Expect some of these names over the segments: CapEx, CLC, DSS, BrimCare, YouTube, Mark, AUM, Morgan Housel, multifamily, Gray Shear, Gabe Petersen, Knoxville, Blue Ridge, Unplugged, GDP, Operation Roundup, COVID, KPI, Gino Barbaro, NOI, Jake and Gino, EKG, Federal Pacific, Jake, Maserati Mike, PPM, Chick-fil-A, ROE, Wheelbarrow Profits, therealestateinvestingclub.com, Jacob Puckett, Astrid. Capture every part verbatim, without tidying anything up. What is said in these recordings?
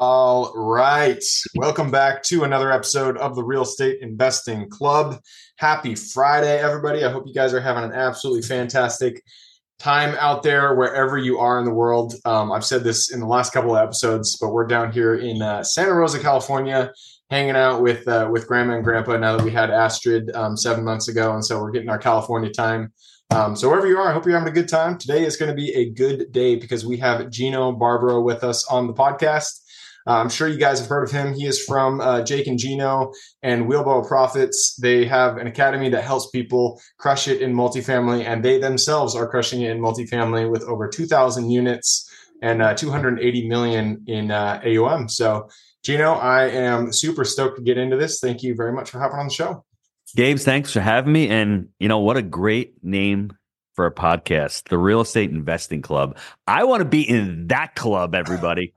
All right. Welcome back to another episode of the Real Estate Investing Club. Happy Friday, everybody. I hope you guys are having an absolutely fantastic time out there wherever you are in the world. Um, I've said this in the last couple of episodes, but we're down here in uh, Santa Rosa, California, hanging out with uh, with Grandma and Grandpa now that we had Astrid um, seven months ago. And so we're getting our California time. Um, so wherever you are, I hope you're having a good time. Today is going to be a good day because we have Gino Barbaro with us on the podcast. I'm sure you guys have heard of him. He is from uh, Jake and Gino and Wheelbarrow Profits. They have an academy that helps people crush it in multifamily, and they themselves are crushing it in multifamily with over two thousand units and uh, two hundred eighty million in uh, A U M. So, Gino, I am super stoked to get into this. Thank you very much for hopping on the show. Gabe, thanks for having me. And, you know, what a great name for a podcast, The Real Estate Investing Club. I want to be in that club, everybody.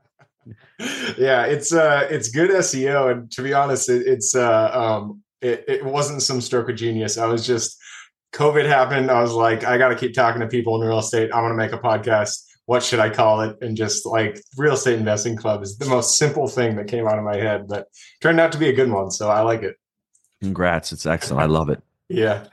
Yeah, it's uh, it's good S E O, and to be honest, it, it's uh, um, it, it wasn't some stroke of genius. I was just COVID happened. I was like, I got to keep talking to people in real estate. I want to make a podcast. What should I call it? And just like Real Estate Investing Club is the most simple thing that came out of my head, but turned out to be a good one. So I like it. Congrats! It's excellent. I love it. Yeah,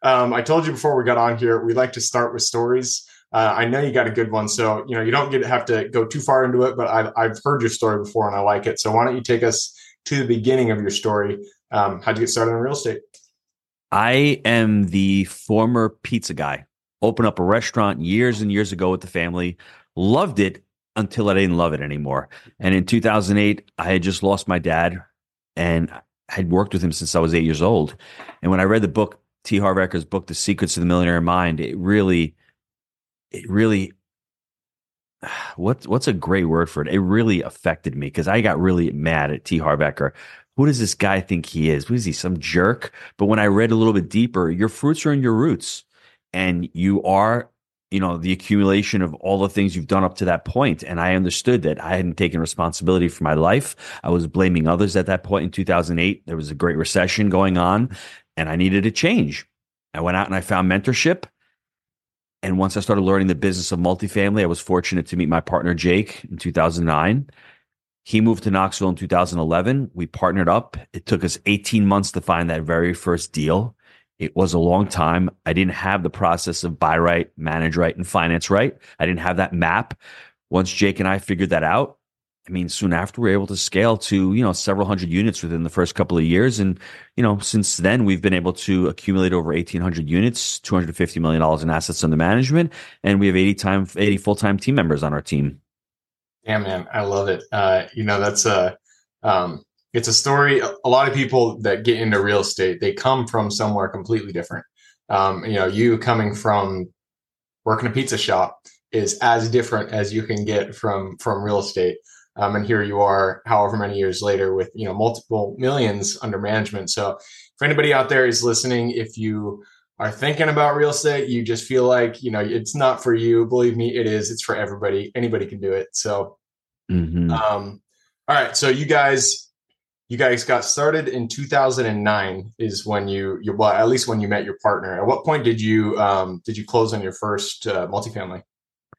um, I told you before we got on here, we like to start with stories. Uh, I know you got a good one, so you know you don't get have to go too far into it. But I've I've heard your story before, and I like it. So why don't you take us to the beginning of your story? Um, how'd you get started in real estate? I am the former pizza guy. Opened up a restaurant years and years ago with the family. Loved it until I didn't love it anymore. And in two thousand eight, I had just lost my dad, and had worked with him since I was eight years old. And when I read the book, T. Harv Eker's book, The Secrets of the Millionaire Mind, it really It really, what, what's a great word for it? It really affected me because I got really mad at T. Harv Eker. Who does this guy think he is? What is he, some jerk? But when I read a little bit deeper, your fruits are in your roots, and you are, you know, the accumulation of all the things you've done up to that point. And I understood that I hadn't taken responsibility for my life. I was blaming others at that point in two thousand eight. There was a great recession going on, and I needed a change. I went out and I found mentorship. And once I started learning the business of multifamily, I was fortunate to meet my partner, Jake, in two thousand nine. He moved to Knoxville in two thousand eleven. We partnered up. It took us eighteen months to find that very first deal. It was a long time. I didn't have the process of buy right, manage right, and finance right. I didn't have that map. Once Jake and I figured that out, I mean, soon after, we were able to scale to, you know, several hundred units within the first couple of years. And, you know, since then, we've been able to accumulate over eighteen hundred units, two hundred fifty million dollars in assets under management. And we have eighty, time, eighty full-time team members on our team. Yeah, man, I love it. Uh, you know, that's a, um, it's a story. A lot of people that get into real estate, they come from somewhere completely different. Um, you know, you coming from working a pizza shop is as different as you can get from, from real estate. Um, and here you are, however many years later, with you know multiple millions under management. So, for anybody out there is listening, if you are thinking about real estate, you just feel like you know it's not for you. Believe me, it is. It's for everybody. Anybody can do it. So, mm-hmm. um, all right. So you guys, you guys got started in two thousand nine is when you you well at least when you met your partner. At what point did you um, did you close on your first uh, multifamily?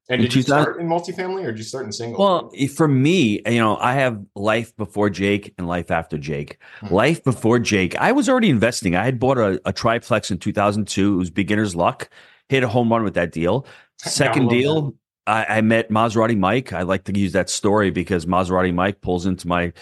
And did you start in multifamily or did you start in single? Well, for me, you know, I have life before Jake and life after Jake. Mm-hmm. Life before Jake, I was already investing. I had bought a, a triplex in two thousand two. It was beginner's luck. Hit a home run with that deal. Second deal, I, I met Maserati Mike. I like to use that story because Maserati Mike pulls into my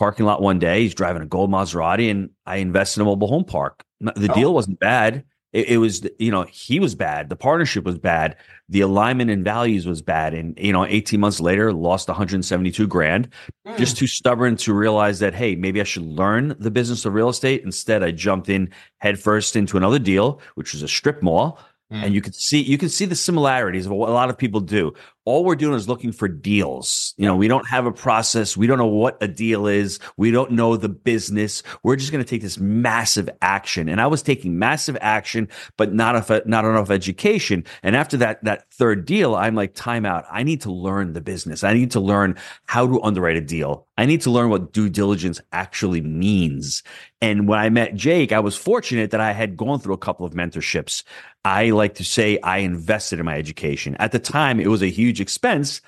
parking lot one day. He's driving a gold Maserati, and I invest in a mobile home park. The oh. deal wasn't bad. It was, you know, he was bad. The partnership was bad. The alignment in values was bad. And, you know, eighteen months later, lost one hundred seventy-two grand, mm. just too stubborn to realize that, hey, maybe I should learn the business of real estate. Instead, I jumped in headfirst into another deal, which was a strip mall. Mm. And you could see you can see the similarities of what a lot of people do. All we're doing is looking for deals. You know, we don't have a process. We don't know what a deal is. We don't know the business. We're just going to take this massive action. And I was taking massive action, but not enough, not enough education. And after that, that third deal, I'm like, time out. I need to learn the business. I need to learn how to underwrite a deal. I need to learn what due diligence actually means. And when I met Jake, I was fortunate that I had gone through a couple of mentorships. I like to say I invested in my education. At the time, it was a huge expense,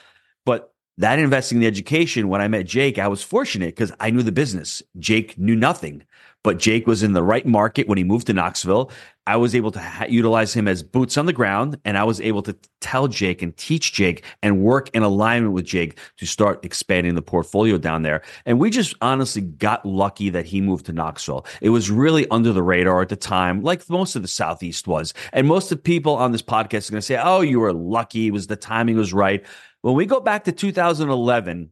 but that investing in the education, when I met Jake, I was fortunate because I knew the business. Jake knew nothing, but Jake was in the right market when he moved to Knoxville. I was able to ha- utilize him as boots on the ground, and I was able to tell Jake and teach Jake and work in alignment with Jake to start expanding the portfolio down there. And we just honestly got lucky that he moved to Knoxville. It was really under the radar at the time, like most of the Southeast was. And most of the people on this podcast are going to say, oh, you were lucky. It was the timing was right. When we go back to two thousand eleven,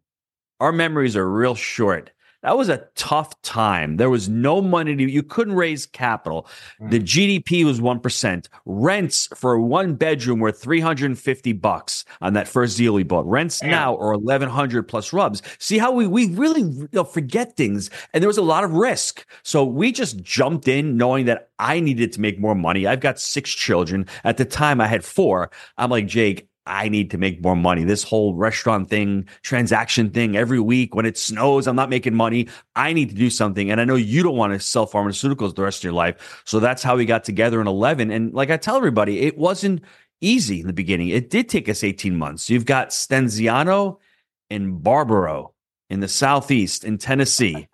our memories are real short. That was a tough time. There was no money. To, you couldn't raise capital. Mm. The G D P was one percent. Rents for one bedroom were three hundred fifty bucks on that first deal we bought. Rents Damn. now are eleven hundred plus rubs. See how we, we really you know, forget things. And there was a lot of risk. So we just jumped in knowing that I needed to make more money. I've got six children. At the time, I had four. I'm like, Jake, I need to make more money. This whole restaurant thing, transaction thing, every week when it snows, I'm not making money. I need to do something. And I know you don't want to sell pharmaceuticals the rest of your life. So that's how we got together in eleven. And like I tell everybody, it wasn't easy in the beginning. It did take us eighteen months. You've got Stenziano and Barbaro in the Southeast, in Tennessee.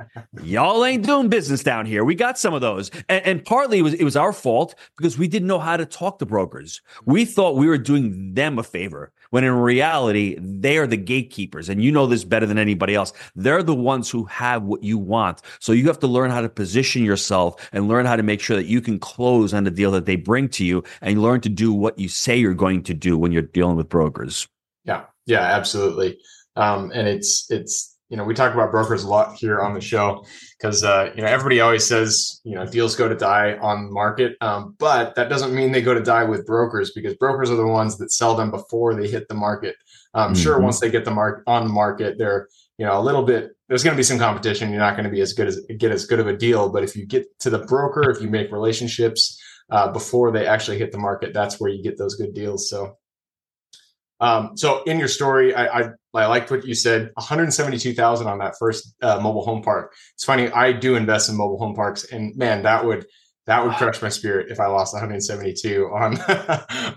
Y'all ain't doing business down here. We got some of those. And, and partly it was, it was our fault because we didn't know how to talk to brokers. We thought we were doing them a favor, when in reality, they are the gatekeepers. And you know this better than anybody else. They're the ones who have what you want. So you have to learn how to position yourself and learn how to make sure that you can close on the deal that they bring to you, and learn to do what you say you're going to do when you're dealing with brokers. Yeah, yeah, absolutely. Um, and it's it's... You know, we talk about brokers a lot here on the show because, uh, you know, everybody always says, you know, deals go to die on the market, um, but that doesn't mean they go to die with brokers, because brokers are the ones that sell them before they hit the market. Um, mm-hmm. Sure, once they get the mark on the market, they're, you know, a little bit, there's going to be some competition. You're not going to be as good as get as good of a deal. But if you get to the broker, if you make relationships uh, before they actually hit the market, that's where you get those good deals. So. Um, so in your story, I, I, I liked what you said, one hundred seventy-two thousand on that first uh, mobile home park. It's funny. I do invest in mobile home parks, and man, that would, that would crush my spirit if I lost one hundred seventy-two on,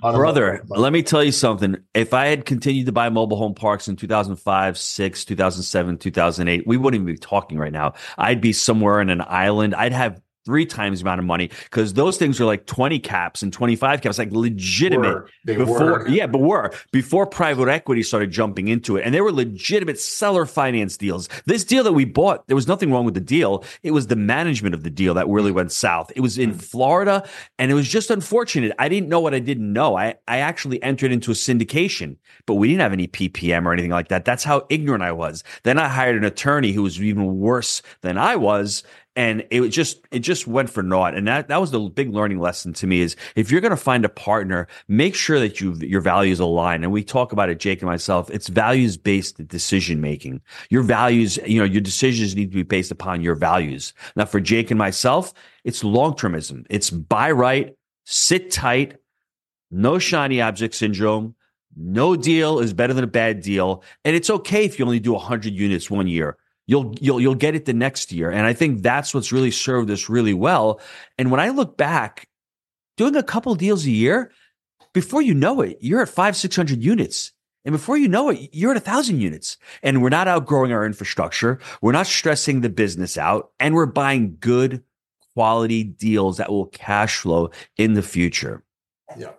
on brother. Let me tell you something. If I had continued to buy mobile home parks in two thousand five, six, two thousand seven, two thousand eight, we wouldn't even be talking right now. I'd be somewhere in an island. I'd have three times the amount of money, because those things are like twenty caps and twenty-five caps, like legitimate were. They before, were. Yeah, but were before private equity started jumping into it. And they were legitimate seller finance deals. This deal that we bought, there was nothing wrong with the deal. It was the management of the deal that really went south. It was in Florida, and it was just unfortunate. I didn't know what I didn't know. I, I actually entered into a syndication, but we didn't have any P P M or anything like that. That's how ignorant I was. Then I hired an attorney who was even worse than I was. And it just it just went for naught. And that, that was the big learning lesson to me, is if you're going to find a partner, make sure that you your values align. And we talk about it, Jake and myself. It's values-based decision-making. Your values, you know, your decisions need to be based upon your values. Now, for Jake and myself, it's long-termism. It's buy right, sit tight, no shiny object syndrome. No deal is better than a bad deal. And it's okay if you only do one hundred units one year. You'll you'll you'll get it the next year. And I think that's what's really served us really well. And when I look back, doing a couple deals a year, before you know it, you're at five, six hundred units. And before you know it, you're at a thousand units. And we're not outgrowing our infrastructure. We're not stressing the business out, and we're buying good quality deals that will cash flow in the future. Yeah.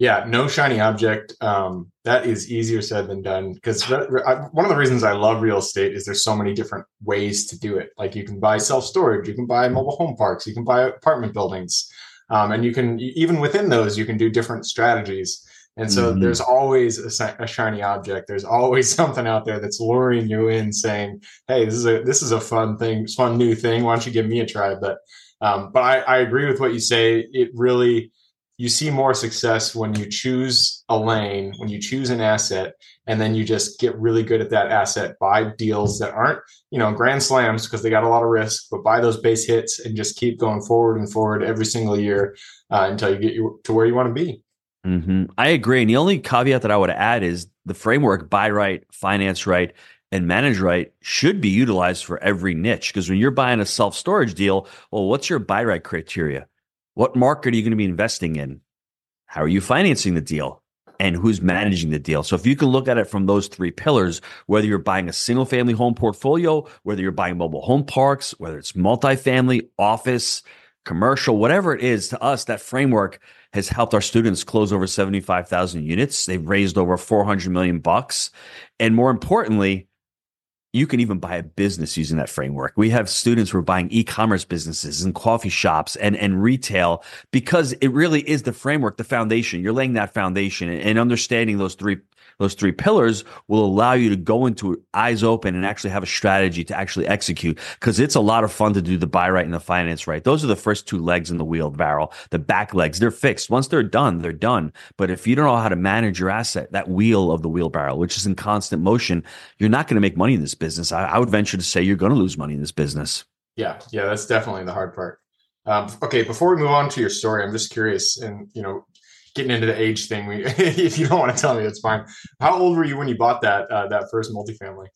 Yeah. No shiny object. Um, that is easier said than done, because re- re- I, one of the reasons I love real estate is there's so many different ways to do it. Like, you can buy self-storage, you can buy mobile home parks, you can buy apartment buildings. Um, and you can, even within those, you can do different strategies. And so mm-hmm. there's always a, a shiny object. There's always something out there that's luring you in, saying, hey, this is a, this is a fun thing, fun new thing. Why don't you give me a try? But, um, but I, I agree with what you say. It really, you see more success when you choose a lane, when you choose an asset, and then you just get really good at that asset. Buy deals that aren't, you know, grand slams because they got a lot of risk, but buy those base hits and just keep going forward and forward every single year uh, until you get you to where you want to be. Mm-hmm. I agree. And the only caveat that I would add is the framework buy right, finance right, and manage right should be utilized for every niche. Because when you're buying a self-storage deal, well, what's your buy right criteria? What market are you going to be investing in? How are you financing the deal? And who's managing the deal? So if you can look at it from those three pillars, whether you're buying a single family home portfolio, whether you're buying mobile home parks, whether it's multifamily, office, commercial, whatever it is, to us, that framework has helped our students close over seventy-five thousand units. They've raised over four hundred million bucks. And more importantly, you can even buy a business using that framework. We have students who are buying e-commerce businesses and coffee shops and, and retail, because it really is the framework, the foundation. You're laying that foundation, and understanding those three those three pillars will allow you to go into it eyes open and actually have a strategy to actually execute, because it's a lot of fun to do the buy right and the finance right. Those are the first two legs in the wheelbarrow. The back legs, they're fixed. Once they're done, they're done. But if you don't know how to manage your asset, that wheel of the wheelbarrow, which is in constant motion, you're not going to make money in this business. business. I, I would venture to say you're going to lose money in this business. Yeah. Yeah. That's definitely the hard part. Um, okay. Before we move on to your story, I'm just curious, and, you know, getting into the age thing, we, if you don't want to tell me, that's fine. How old were you when you bought that, uh, that first multifamily?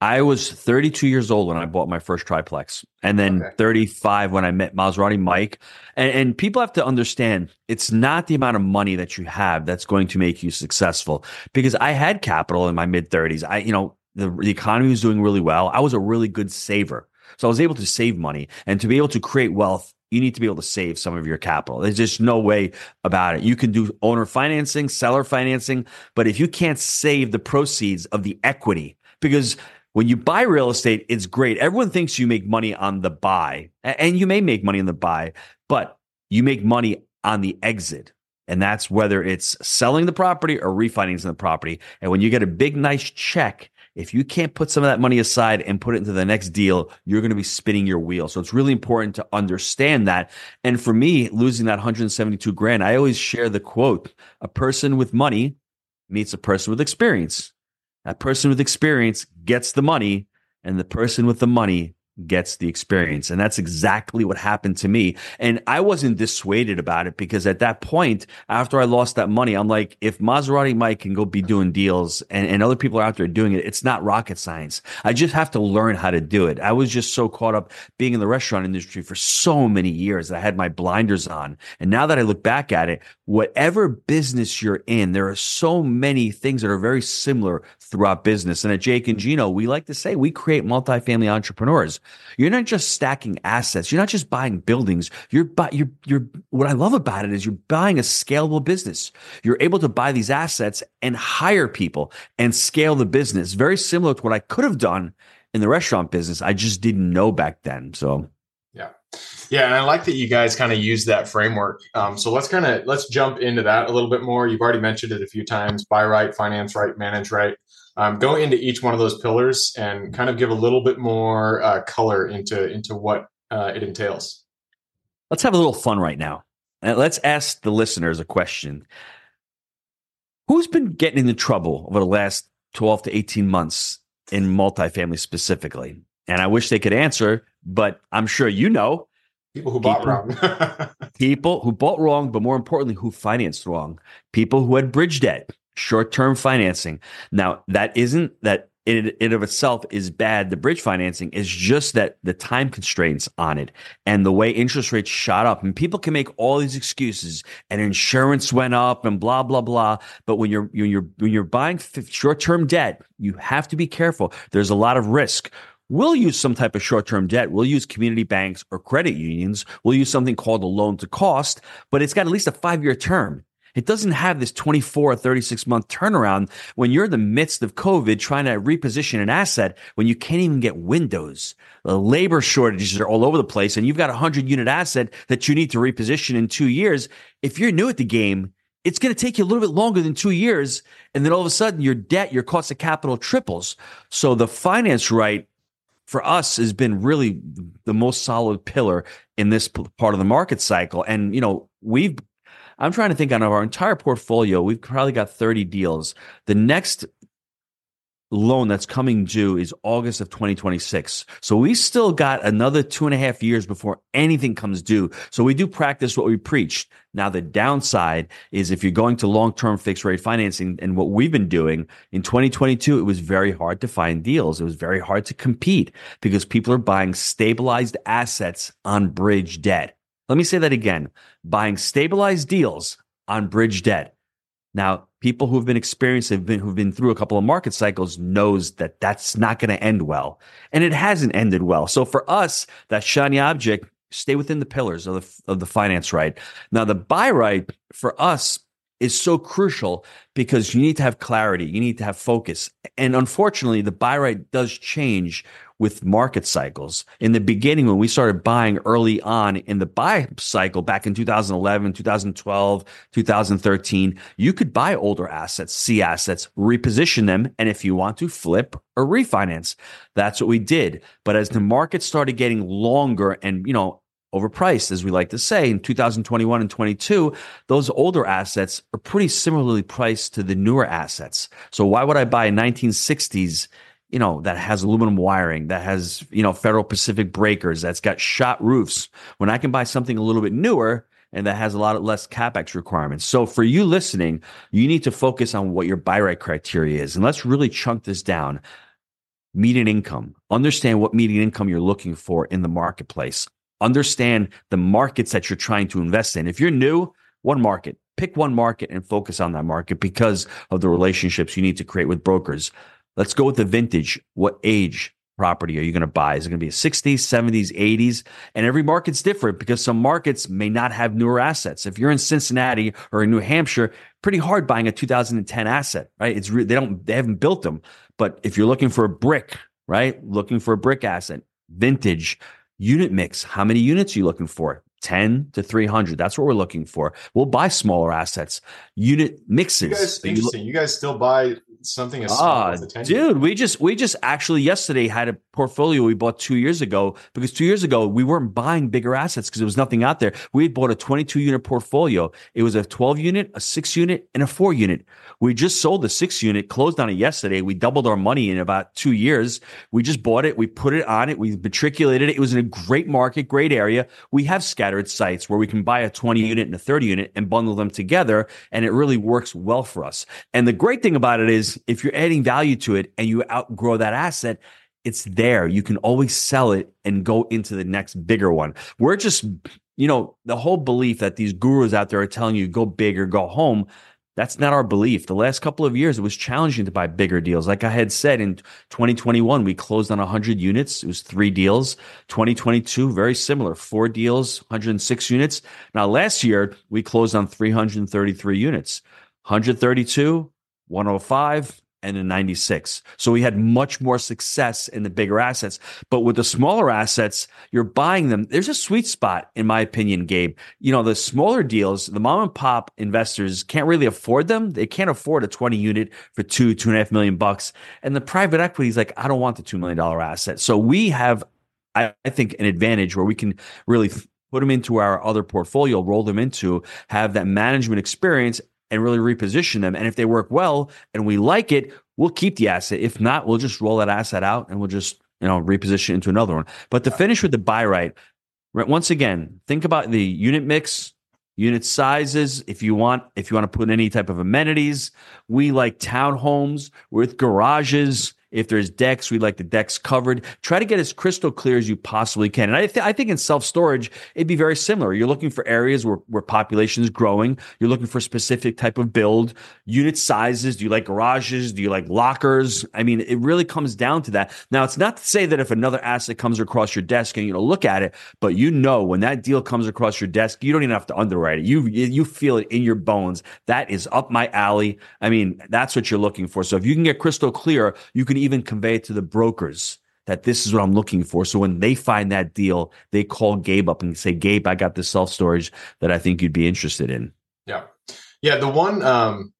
I was thirty-two years old when I bought my first triplex, and then okay. thirty-five when I met Maserati Mike. And, and people have to understand, it's not the amount of money that you have that's going to make you successful, because I had capital in my mid thirties. I, you know, The, the economy was doing really well. I was a really good saver. So I was able to save money. And to be able to create wealth, you need to be able to save some of your capital. There's just no way about it. You can do owner financing, seller financing, but if you can't save the proceeds of the equity, because when you buy real estate, it's great. Everyone thinks you make money on the buy, and you may make money on the buy, but you make money on the exit. And that's whether it's selling the property or refinancing the property. And when you get a big, nice check, if you can't put some of that money aside and put it into the next deal, you're going to be spinning your wheel. So it's really important to understand that. And for me, losing that one hundred seventy-two grand, I always share the quote, a person with money meets a person with experience. That person with experience gets the money, and the person with the money gets the experience. And that's exactly what happened to me. And I wasn't dissuaded about it, because at that point, after I lost that money, I'm like, if Maserati Mike can go be doing deals and, and other people are out there doing it, it's not rocket science. I just have to learn how to do it. I was just so caught up being in the restaurant industry for so many years that I had my blinders on. And now that I look back at it, whatever business you're in, there are so many things that are very similar throughout business. And at Jake and Gino, we like to say we create multifamily entrepreneurs. You're not just stacking assets. You're not just buying buildings. You're, bu- you're, you're, what I love about it is you're buying a scalable business. You're able to buy these assets and hire people and scale the business. Very similar to what I could have done in the restaurant business. I just didn't know back then. So, yeah. Yeah. And I like that you guys kind of use that framework. Um, so let's kind of, let's jump into that a little bit more. You've already mentioned it a few times: buy right, finance right, manage right. Um, go into each one of those pillars and kind of give a little bit more uh, color into, into what uh, it entails. Let's have a little fun right now. And let's ask the listeners a question. Who's been getting into trouble over the last twelve to eighteen months in multifamily specifically? And I wish they could answer, but I'm sure you know. People who people, bought wrong. People who bought wrong, but more importantly, who financed wrong. People who had bridge debt. Short-term financing. Now, that isn't that in and of itself is bad. The bridge financing is just that the time constraints on it and the way interest rates shot up. And people can make all these excuses, and insurance went up and blah, blah, blah. But when you're when you're when you're buying short-term debt, you have to be careful. There's a lot of risk. We'll use some type of short-term debt. We'll use community banks or credit unions. We'll use something called a loan to cost, but it's got at least a five-year term. It doesn't have this twenty-four or thirty-six month turnaround when you're in the midst of COVID trying to reposition an asset when you can't even get windows. The labor shortages are all over the place, and you've got a hundred unit asset that you need to reposition in two years. If you're new at the game, it's going to take you a little bit longer than two years. And then all of a sudden your debt, your cost of capital triples. So the finance right for us has been really the most solid pillar in this part of the market cycle. And, you know, we've I'm trying to think out of our entire portfolio, we've probably got thirty deals. The next loan that's coming due is August of twenty twenty-six. So we still got another two and a half years before anything comes due. So we do practice what we preach. Now, the downside is if you're going to long-term fixed rate financing, and what we've been doing in twenty twenty-two, it was very hard to find deals. It was very hard to compete because people are buying stabilized assets on bridge debt. Let me say that again, buying stabilized deals on bridge debt. Now, people who've been experienced, who've been, who've been through a couple of market cycles knows that that's not going to end well. And it hasn't ended well. So for us, that shiny object, stay within the pillars of the, of the finance right. Now, the buy right for us is so crucial because you need to have clarity. You need to have focus. And unfortunately, the buy right does change with market cycles. In the beginning, when we started buying early on in the buy cycle back in two thousand eleven, two thousand twelve, two thousand thirteen, you could buy older assets, C assets, reposition them, and if you want to, flip or refinance. That's what we did. But as the market started getting longer and, you know, overpriced, as we like to say, in two thousand twenty-one and twenty-two, those older assets are pretty similarly priced to the newer assets. So why would I buy a nineteen sixties, you know, that has aluminum wiring, that has, you know, Federal Pacific breakers, that's got shot roofs, when I can buy something a little bit newer and that has a lot of less CapEx requirements? So for you listening, you need to focus on what your buy right criteria is. And let's really chunk this down. Median income. Understand what median income you're looking for in the marketplace. Understand the markets that you're trying to invest in. If you're new, one market. Pick one market and focus on that market because of the relationships you need to create with brokers. Let's go with the vintage. What age property are you going to buy? Is it going to be a sixties, seventies, eighties? And every market's different because some markets may not have newer assets. If you're in Cincinnati or in New Hampshire, pretty hard buying a two thousand ten asset, right? It's re- they don't they haven't built them. But if you're looking for a brick, right? Looking for a brick asset, vintage, unit mix. How many units are you looking for? ten to three hundred. That's what we're looking for. We'll buy smaller assets, unit mixes. You guys, interesting. You guys still buy something as small ah, as a ten? Dude, we just we just actually yesterday had a portfolio we bought two years ago because two years ago we weren't buying bigger assets because there was nothing out there. We had bought a twenty-two unit portfolio. It was a twelve unit, a six unit, and a four unit. We just sold the six unit, closed on it yesterday. We doubled our money in about two years. We just bought it. We put it on it. We matriculated it. It was in a great market, great area. We have scattered sites where we can buy a twenty unit and a thirty unit and bundle them together. And it really works well for us. And the great thing about it is, if you're adding value to it and you outgrow that asset, it's there. You can always sell it and go into the next bigger one. We're just, you know, the whole belief that these gurus out there are telling you go big or go home. That's not our belief. The last couple of years, it was challenging to buy bigger deals. Like I had said, in twenty twenty-one, we closed on one hundred units. It was three deals. twenty twenty-two, very similar, four deals, one hundred six units. Now, last year, we closed on three hundred thirty-three units, one hundred thirty-two, one hundred five, and a ninety-six. So we had much more success in the bigger assets. But with the smaller assets, you're buying them. There's a sweet spot, in my opinion, Gabe. You know, the smaller deals, the mom and pop investors can't really afford them. They can't afford a twenty unit for two, two and a half million bucks. And the private equity is like, I don't want the two million dollars asset. So we have, I, I think, an advantage where we can really put them into our other portfolio, roll them into, have that management experience, and really reposition them. And if they work well and we like it, we'll keep the asset. If not, we'll just roll that asset out and we'll just, you know, reposition it into another one. But to finish with the buy right, once again, think about the unit mix, unit sizes. If you want, if you want to put in any type of amenities, we like townhomes with garages. If there's decks, we like the decks covered. Try to get as crystal clear as you possibly can. And I, th- I think in self-storage, it'd be very similar. You're looking for areas where, where population is growing. You're looking for a specific type of build, unit sizes. Do you like garages? Do you like lockers? I mean, it really comes down to that. Now, it's not to say that if another asset comes across your desk and you don't look at it, but you know when that deal comes across your desk, you don't even have to underwrite it. You, you feel it in your bones. That is up my alley. I mean, that's what you're looking for. So if you can get crystal clear, you can even convey it to the brokers that this is what I'm looking for. So when they find that deal, they call Gabe up and say, Gabe, I got this self-storage that I think you'd be interested in. Yeah. Yeah. The one, um,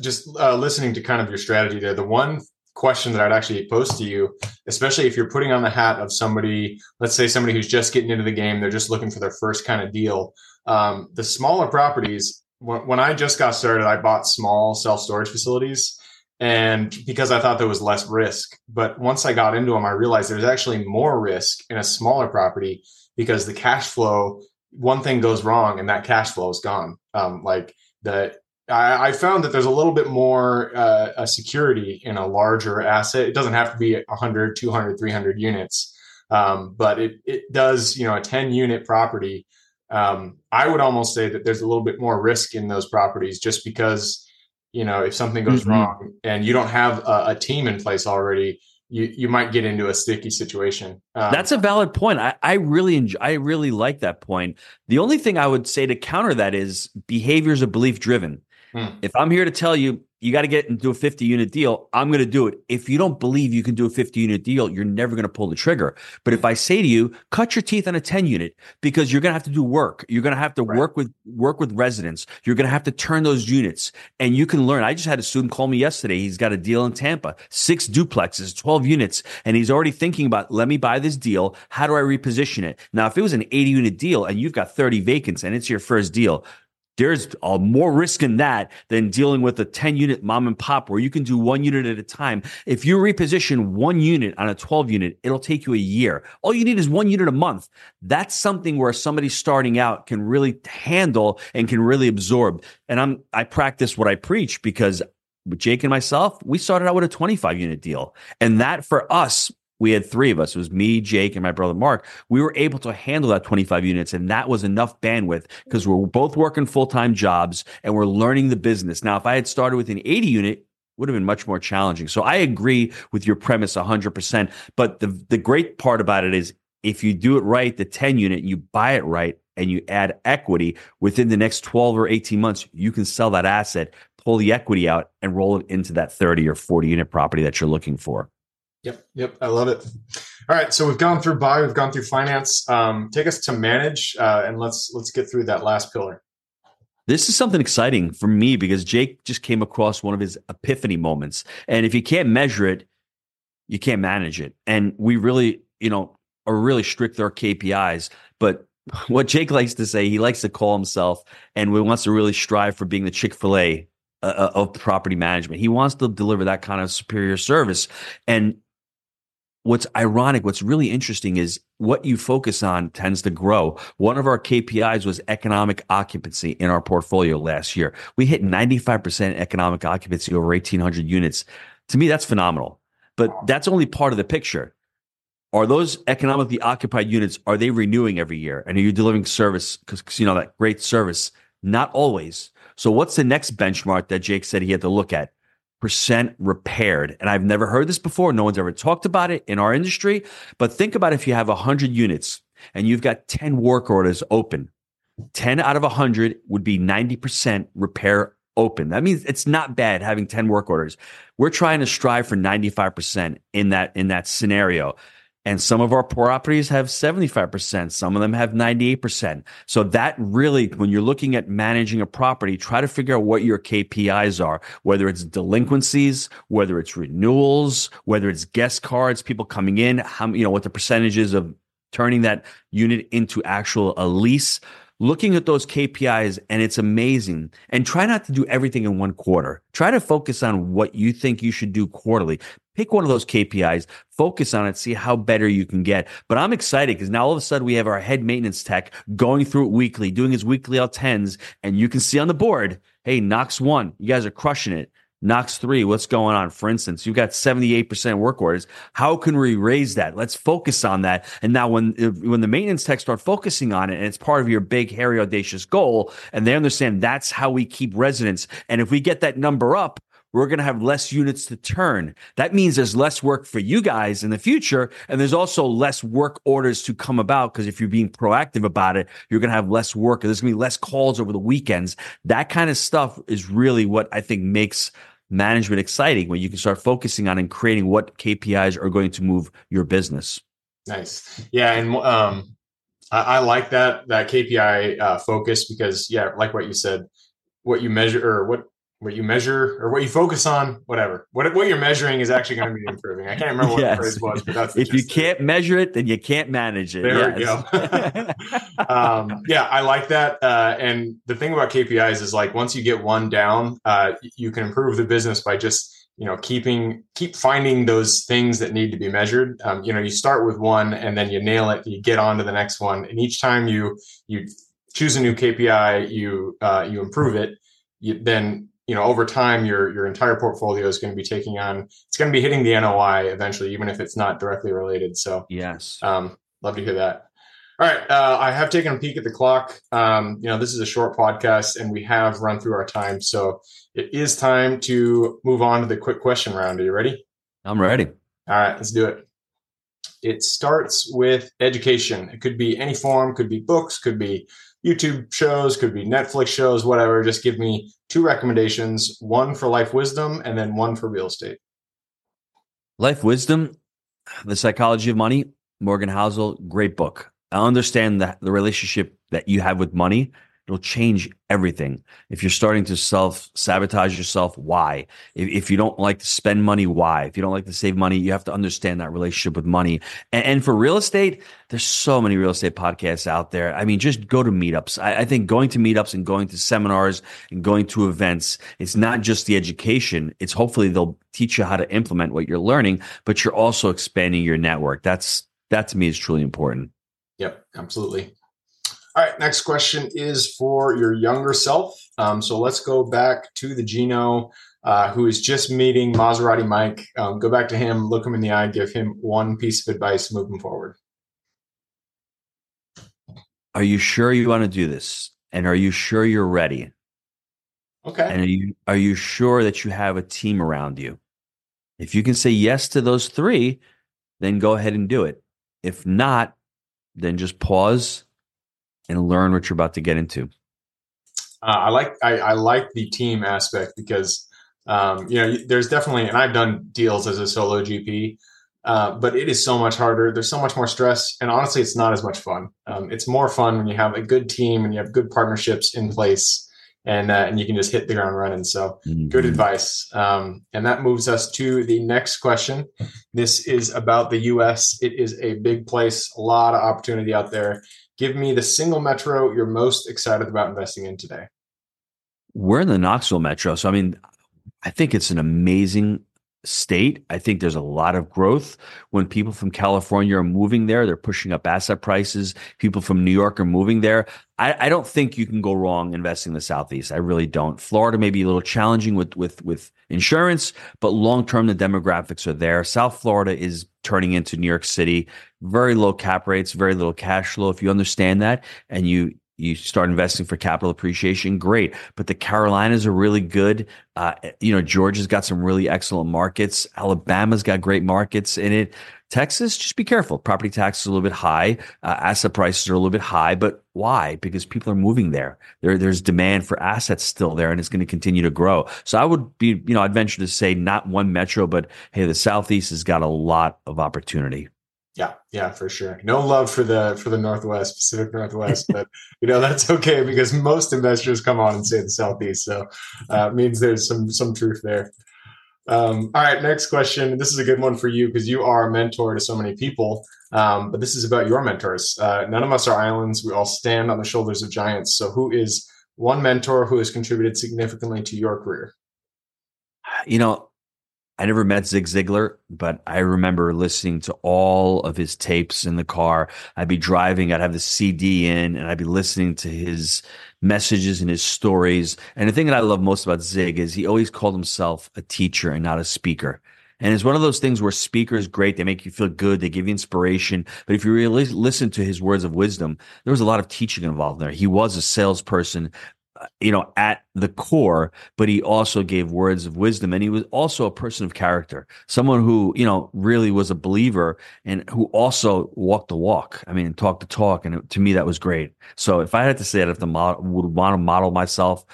just uh, listening to kind of your strategy there, the one question that I'd actually pose to you, especially if you're putting on the hat of somebody, let's say somebody who's just getting into the game, they're just looking for their first kind of deal. Um, the smaller properties, when, when I just got started, I bought small self-storage facilities, and because I thought there was less risk. But once I got into them, I realized there's actually more risk in a smaller property because the cash flow, one thing goes wrong and that cash flow is gone. Um, like the I, I found that there's a little bit more uh, a security in a larger asset. It doesn't have to be one hundred, two hundred, three hundred units, um, but it it does, you know, a ten unit property. Um, I would almost say that there's a little bit more risk in those properties just because, you know, if something goes mm-hmm. wrong and you don't have a, a team in place already, you you might get into a sticky situation. Um, That's a valid point. I, I really enjoy, I really like that point. The only thing I would say to counter that is behaviors are belief driven. Mm. If I'm here to tell you, you got to get into a fifty unit deal, I'm going to do it. If you don't believe you can do a fifty unit deal, you're never going to pull the trigger. But if I say to you, cut your teeth on a ten unit, because you're going to have to do work. You're going to have to right. work with work with residents. You're going to have to turn those units, and you can learn. I just had a student call me yesterday. He's got a deal in Tampa, six duplexes, twelve units. And he's already thinking about, let me buy this deal. How do I reposition it? Now, if it was an eighty unit deal and you've got thirty vacants and it's your first deal, there's uh, more risk in that than dealing with a ten unit mom and pop where you can do one unit at a time. If you reposition one unit on a twelve unit, it'll take you a year. All you need is one unit a month. That's something where somebody starting out can really handle and can really absorb. And I'm, I practice what I preach, because with Jake and myself, we started out with a twenty-five unit deal. And that for us, we had three of us. It was me, Jake, and my brother, Mark. We were able to handle that twenty-five units, and that was enough bandwidth because we're both working full-time jobs and we're learning the business. Now, if I had started with an eighty unit, it would have been much more challenging. So I agree with your premise one hundred percent. But the, the great part about it is if you do it right, the ten unit, you buy it right, and you add equity within the next twelve or eighteen months, you can sell that asset, pull the equity out, and roll it into that thirty or forty unit property that you're looking for. Yep. Yep. I love it. All right. So we've gone through buy, we've gone through finance. Um, take us to manage, uh, and let's, let's get through that last pillar. This is something exciting for me because Jake just came across one of his epiphany moments. And if you can't measure it, you can't manage it. And we really, you know, are really strict with our K P Is, but what Jake likes to say, he likes to call himself, and we wants to really strive for being the Chick-fil-A uh, of property management. He wants to deliver that kind of superior service. And what's ironic, what's really interesting is what you focus on tends to grow. One of our K P Is was economic occupancy in our portfolio last year. We hit ninety-five percent economic occupancy over eighteen hundred units. To me, that's phenomenal, but that's only part of the picture. Are those economically occupied units, are they renewing every year? And are you delivering service, because you know that great service? Not always. So what's the next benchmark that Jake said he had to look at? Percent repaired. And I've never heard this before. No one's ever talked about it in our industry. But think about if you have one hundred units and you've got ten work orders open, ten out of one hundred would be ninety percent repair open. That means it's not bad having ten work orders. We're trying to strive for ninety-five percent in that, in that scenario. And some of our properties have seventy-five percent. Some of them have ninety-eight percent. So that really, when you're looking at managing a property, try to figure out what your K P Is are, whether it's delinquencies, whether it's renewals, whether it's guest cards, people coming in, how, you know, what the percentage is of turning that unit into actual a lease. Looking at those K P Is, and it's amazing. And try not to do everything in one quarter. Try to focus on what you think you should do quarterly. Pick one of those K P Is, focus on it, see how better you can get. But I'm excited because now all of a sudden we have our head maintenance tech going through it weekly, doing his weekly L tens, and you can see on the board, hey, Knox one, you guys are crushing it. Knox three, what's going on? For instance, you've got seventy-eight percent work orders. How can we raise that? Let's focus on that. And now when when the maintenance techs start focusing on it, and it's part of your big, hairy, audacious goal, and they understand that's how we keep residents. And if we get that number up, we're going to have less units to turn. That means there's less work for you guys in the future. And there's also less work orders to come about, because if you're being proactive about it, you're going to have less work. There's going to be less calls over the weekends. That kind of stuff is really what I think makes management exciting, when you can start focusing on and creating what K P Is are going to move your business. Nice. Yeah. And um, I, I like that, that K P I uh, focus, because yeah, like what you said, what you measure or what, what you measure or what you focus on, whatever, what what you're measuring is actually going to be improving. I can't remember what yes. the phrase was, but that's the if you can't it. measure it, then you can't manage it. There yes. we go. um, yeah, I like that. Uh, and the thing about K P Is is like, once you get one down, uh, you can improve the business by just, you know, keeping, keep finding those things that need to be measured. Um, you know, you start with one and then you nail it, you get on to the next one. And each time you, you choose a new K P I, you, uh, you improve it, you then, you know, over time, your, your entire portfolio is going to be taking on, it's going to be hitting the N O I eventually, even if it's not directly related. So yes, um, love to hear that. All right. Uh, I have taken a peek at the clock. Um, you know, this is a short podcast and we have run through our time. So it is time to move on to the quick question round. Are you ready? I'm ready. All right, let's do it. It starts with education. It could be any form, could be books, could be YouTube shows, could be Netflix shows, whatever. Just give me two recommendations, one for life wisdom and then one for real estate. Life wisdom, The Psychology of Money, Morgan Housel, great book. I understand that the relationship that you have with money, it'll change everything. If you're starting to self-sabotage yourself, why? If, if you don't like to spend money, why? If you don't like to save money, you have to understand that relationship with money. And, and for real estate, there's so many real estate podcasts out there. I mean, just go to meetups. I, I think going to meetups and going to seminars and going to events, it's not just the education. It's hopefully they'll teach you how to implement what you're learning, but you're also expanding your network. That's, that to me is truly important. Yep, absolutely. All right, next question is for your younger self. Um, so let's go back to the Gino uh, who is just meeting Maserati Mike. Um, go back to him, look him in the eye, give him one piece of advice moving forward. Are you sure you want to do this? And are you sure you're ready? Okay. And are you, are you sure that you have a team around you? If you can say yes to those three, then go ahead and do it. If not, then just pause and learn what you're about to get into. Uh, I like I, I like the team aspect because um, you know there's definitely, and I've done deals as a solo G P, uh, but it is so much harder. There's so much more stress, and honestly, it's not as much fun. Um, it's more fun when you have a good team and you have good partnerships in place, and uh, and you can just hit the ground running. So mm-hmm. good advice. Um, and that moves us to the next question. This is about the U S. It is a big place, a lot of opportunity out there. Give me the single metro you're most excited about investing in today. We're in the Knoxville metro. So, I mean, I think it's an amazing state. I think there's a lot of growth. When people from California are moving there, they're pushing up asset prices. People from New York are moving there. I, I don't think you can go wrong investing in the Southeast. I really don't. Florida may be a little challenging with, with, with insurance, but long-term, the demographics are there. South Florida is turning into New York City, very low cap rates, very little cash flow. If you understand that and you you start investing for capital appreciation, great. But the Carolinas are really good. Uh, you know, Georgia's got some really excellent markets. Alabama's got great markets in it. Texas, just be careful. Property taxes are a little bit high. Uh, asset prices are a little bit high. But why? Because people are moving there. There, there's demand for assets still there, and it's going to continue to grow. So I would be, you know, I'd venture to say not one metro, but hey, the Southeast has got a lot of opportunity. Yeah, yeah, for sure. No love for the for the Northwest, Pacific Northwest, but you know that's okay because most investors come on and say the Southeast, so uh, it means there's some some truth there. Um, all right, next question. This is a good one for you because you are a mentor to so many people, um, but this is about your mentors. Uh, none of us are islands; we all stand on the shoulders of giants. So, who is one mentor who has contributed significantly to your career? You know, I never met Zig Ziglar, but I remember listening to all of his tapes in the car. I'd be driving, I'd have the C D in, and I'd be listening to his messages and his stories. And the thing that I love most about Zig is he always called himself a teacher and not a speaker. And it's one of those things where speaker is great. They make you feel good. They give you inspiration. But if you really listen to his words of wisdom, there was a lot of teaching involved there. He was a salesperson, you know, at the core, but he also gave words of wisdom. And he was also a person of character, someone who, you know, really was a believer and who also walked the walk. I mean, talked the talk. And it, to me, that was great. So if I had to say that, if the model would want to model myself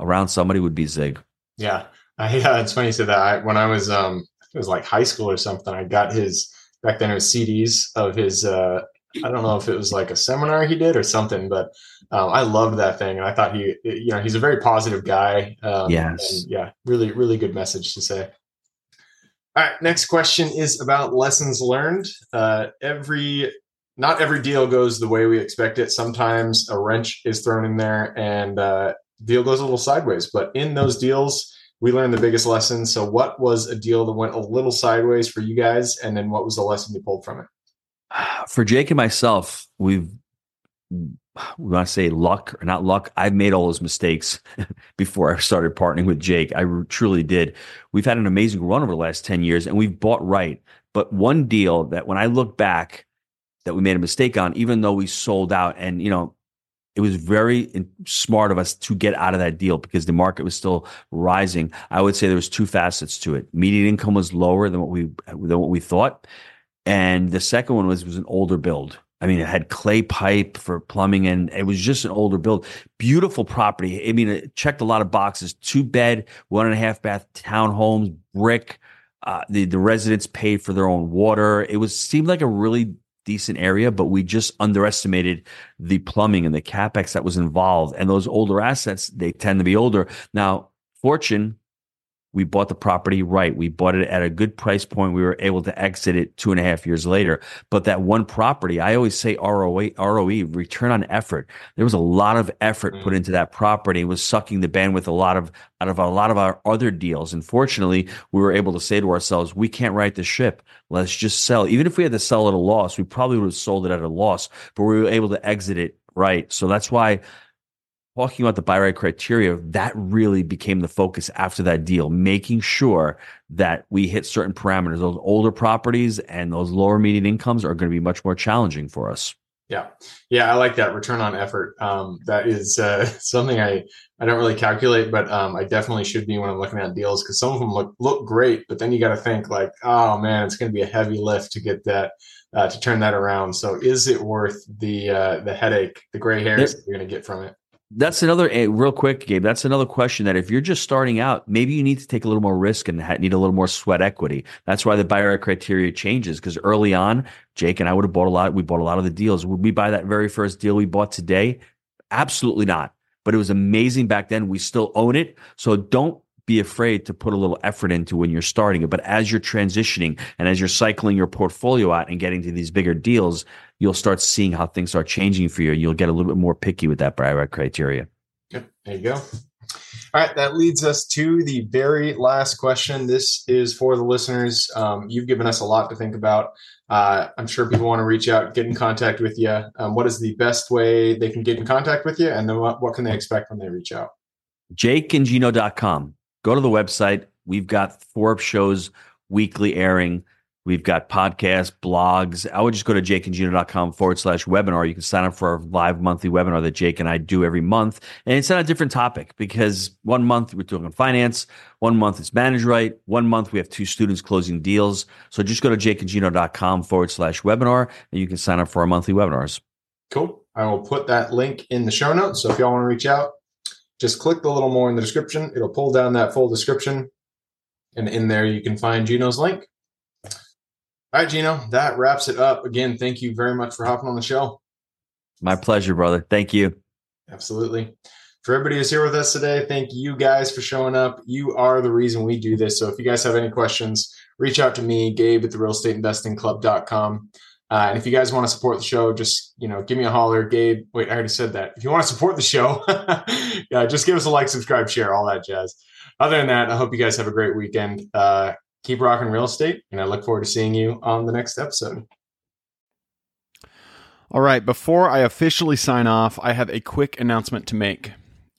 around somebody, would be Zig. Yeah. I, yeah. It's funny you said that. I, when I was, um, it was like high school or something, I got his, back then it was C Ds of his, uh, I don't know if it was like a seminar he did or something, but um, I loved that thing. And I thought he, you know, he's a very positive guy. Um, yes. And yeah. Really, really good message to say. All right. Next question is about lessons learned. Uh, every, not every deal goes the way we expect it. Sometimes a wrench is thrown in there and uh deal goes a little sideways, but in those deals, we learned the biggest lesson. So what was a deal that went a little sideways for you guys? And then what was the lesson you pulled from it? For Jake and myself, we've, when I say luck or not luck, I've made all those mistakes before I started partnering with Jake. I truly did. We've had an amazing run over the last ten years and we've bought right. But one deal that when I look back that we made a mistake on, even though we sold out and, you know, it was very smart of us to get out of that deal because the market was still rising. I would say there was two facets to it. Median income was lower than what we than what we thought. And the second one was, was an older build. I mean, it had clay pipe for plumbing and it was just an older build. Beautiful property. I mean, it checked a lot of boxes. Two bed, one and a half bath townhomes, brick. Uh, the, the residents paid for their own water. It was seemed like a really decent area, but we just underestimated the plumbing and the capex that was involved. And those older assets, they tend to be older. Now, Fortune, we bought the property right. We bought it at a good price point. We were able to exit it two and a half years later. But that one property, I always say R O E, R O E, return on effort. There was a lot of effort put into that property. It was sucking the bandwidth a lot of out of a lot of our other deals. And fortunately, we were able to say to ourselves, we can't right the ship. Let's just sell. Even if we had to sell at a loss, we probably would have sold it at a loss, but we were able to exit it right. So that's why talking about the buy right criteria, that really became the focus after that deal, making sure that we hit certain parameters. Those older properties and those lower median incomes are going to be much more challenging for us. Yeah. Yeah. I like that return on effort. Um, that is uh, something I, I don't really calculate, but um, I definitely should be when I'm looking at deals because some of them look, look great, but then you got to think like, oh man, it's going to be a heavy lift to get that, uh, to turn that around. So is it worth the, uh, the headache, the gray hairs that you're going to get from it? That's another, real quick, Gabe, that's another question that if you're just starting out, maybe you need to take a little more risk and need a little more sweat equity. That's why the buy right criteria changes because early on, Jake and I would have bought a lot. We bought a lot of the deals. Would we buy that very first deal we bought today? Absolutely not. But it was amazing back then. We still own it. So don't be afraid to put a little effort into when you're starting it. But as you're transitioning and as you're cycling your portfolio out and getting to these bigger deals, you'll start seeing how things are changing for you. You'll get a little bit more picky with that buy right criteria. Yep, there you go. All right, that leads us to the very last question. This is for the listeners. Um, you've given us a lot to think about. Uh, I'm sure people want to reach out, get in contact with you. Um, what is the best way they can get in contact with you? And then what, what can they expect when they reach out? jake and gino dot com. Go to the website. We've got four shows weekly airing. We've got podcasts, blogs. I would just go to jakeandgino.com forward slash webinar. You can sign up for our live monthly webinar that Jake and I do every month. And it's on a different topic because one month we're talking finance, one month it's manage right, one month we have two students closing deals. So just go to jakeandgino.com forward slash webinar and you can sign up for our monthly webinars. Cool. I will put that link in the show notes. So if y'all want to reach out, just click the little more in the description. It'll pull down that full description. And in there you can find Gino's link. All right, Gino, that wraps it up. Again, thank you very much for hopping on the show. My pleasure, brother. Thank you. Absolutely. For everybody who's here with us today, thank you guys for showing up. You are the reason we do this. So if you guys have any questions, reach out to me, Gabe at the real estate investing club dot com. Uh, and if you guys want to support the show, just, you know, give me a holler, Gabe. Wait, I already said that. If you want to support the show, yeah, just give us a like, subscribe, share, all that jazz. Other than that, I hope you guys have a great weekend. Uh, Keep rocking real estate, and I look forward to seeing you on the next episode. All right, before I officially sign off, I have a quick announcement to make.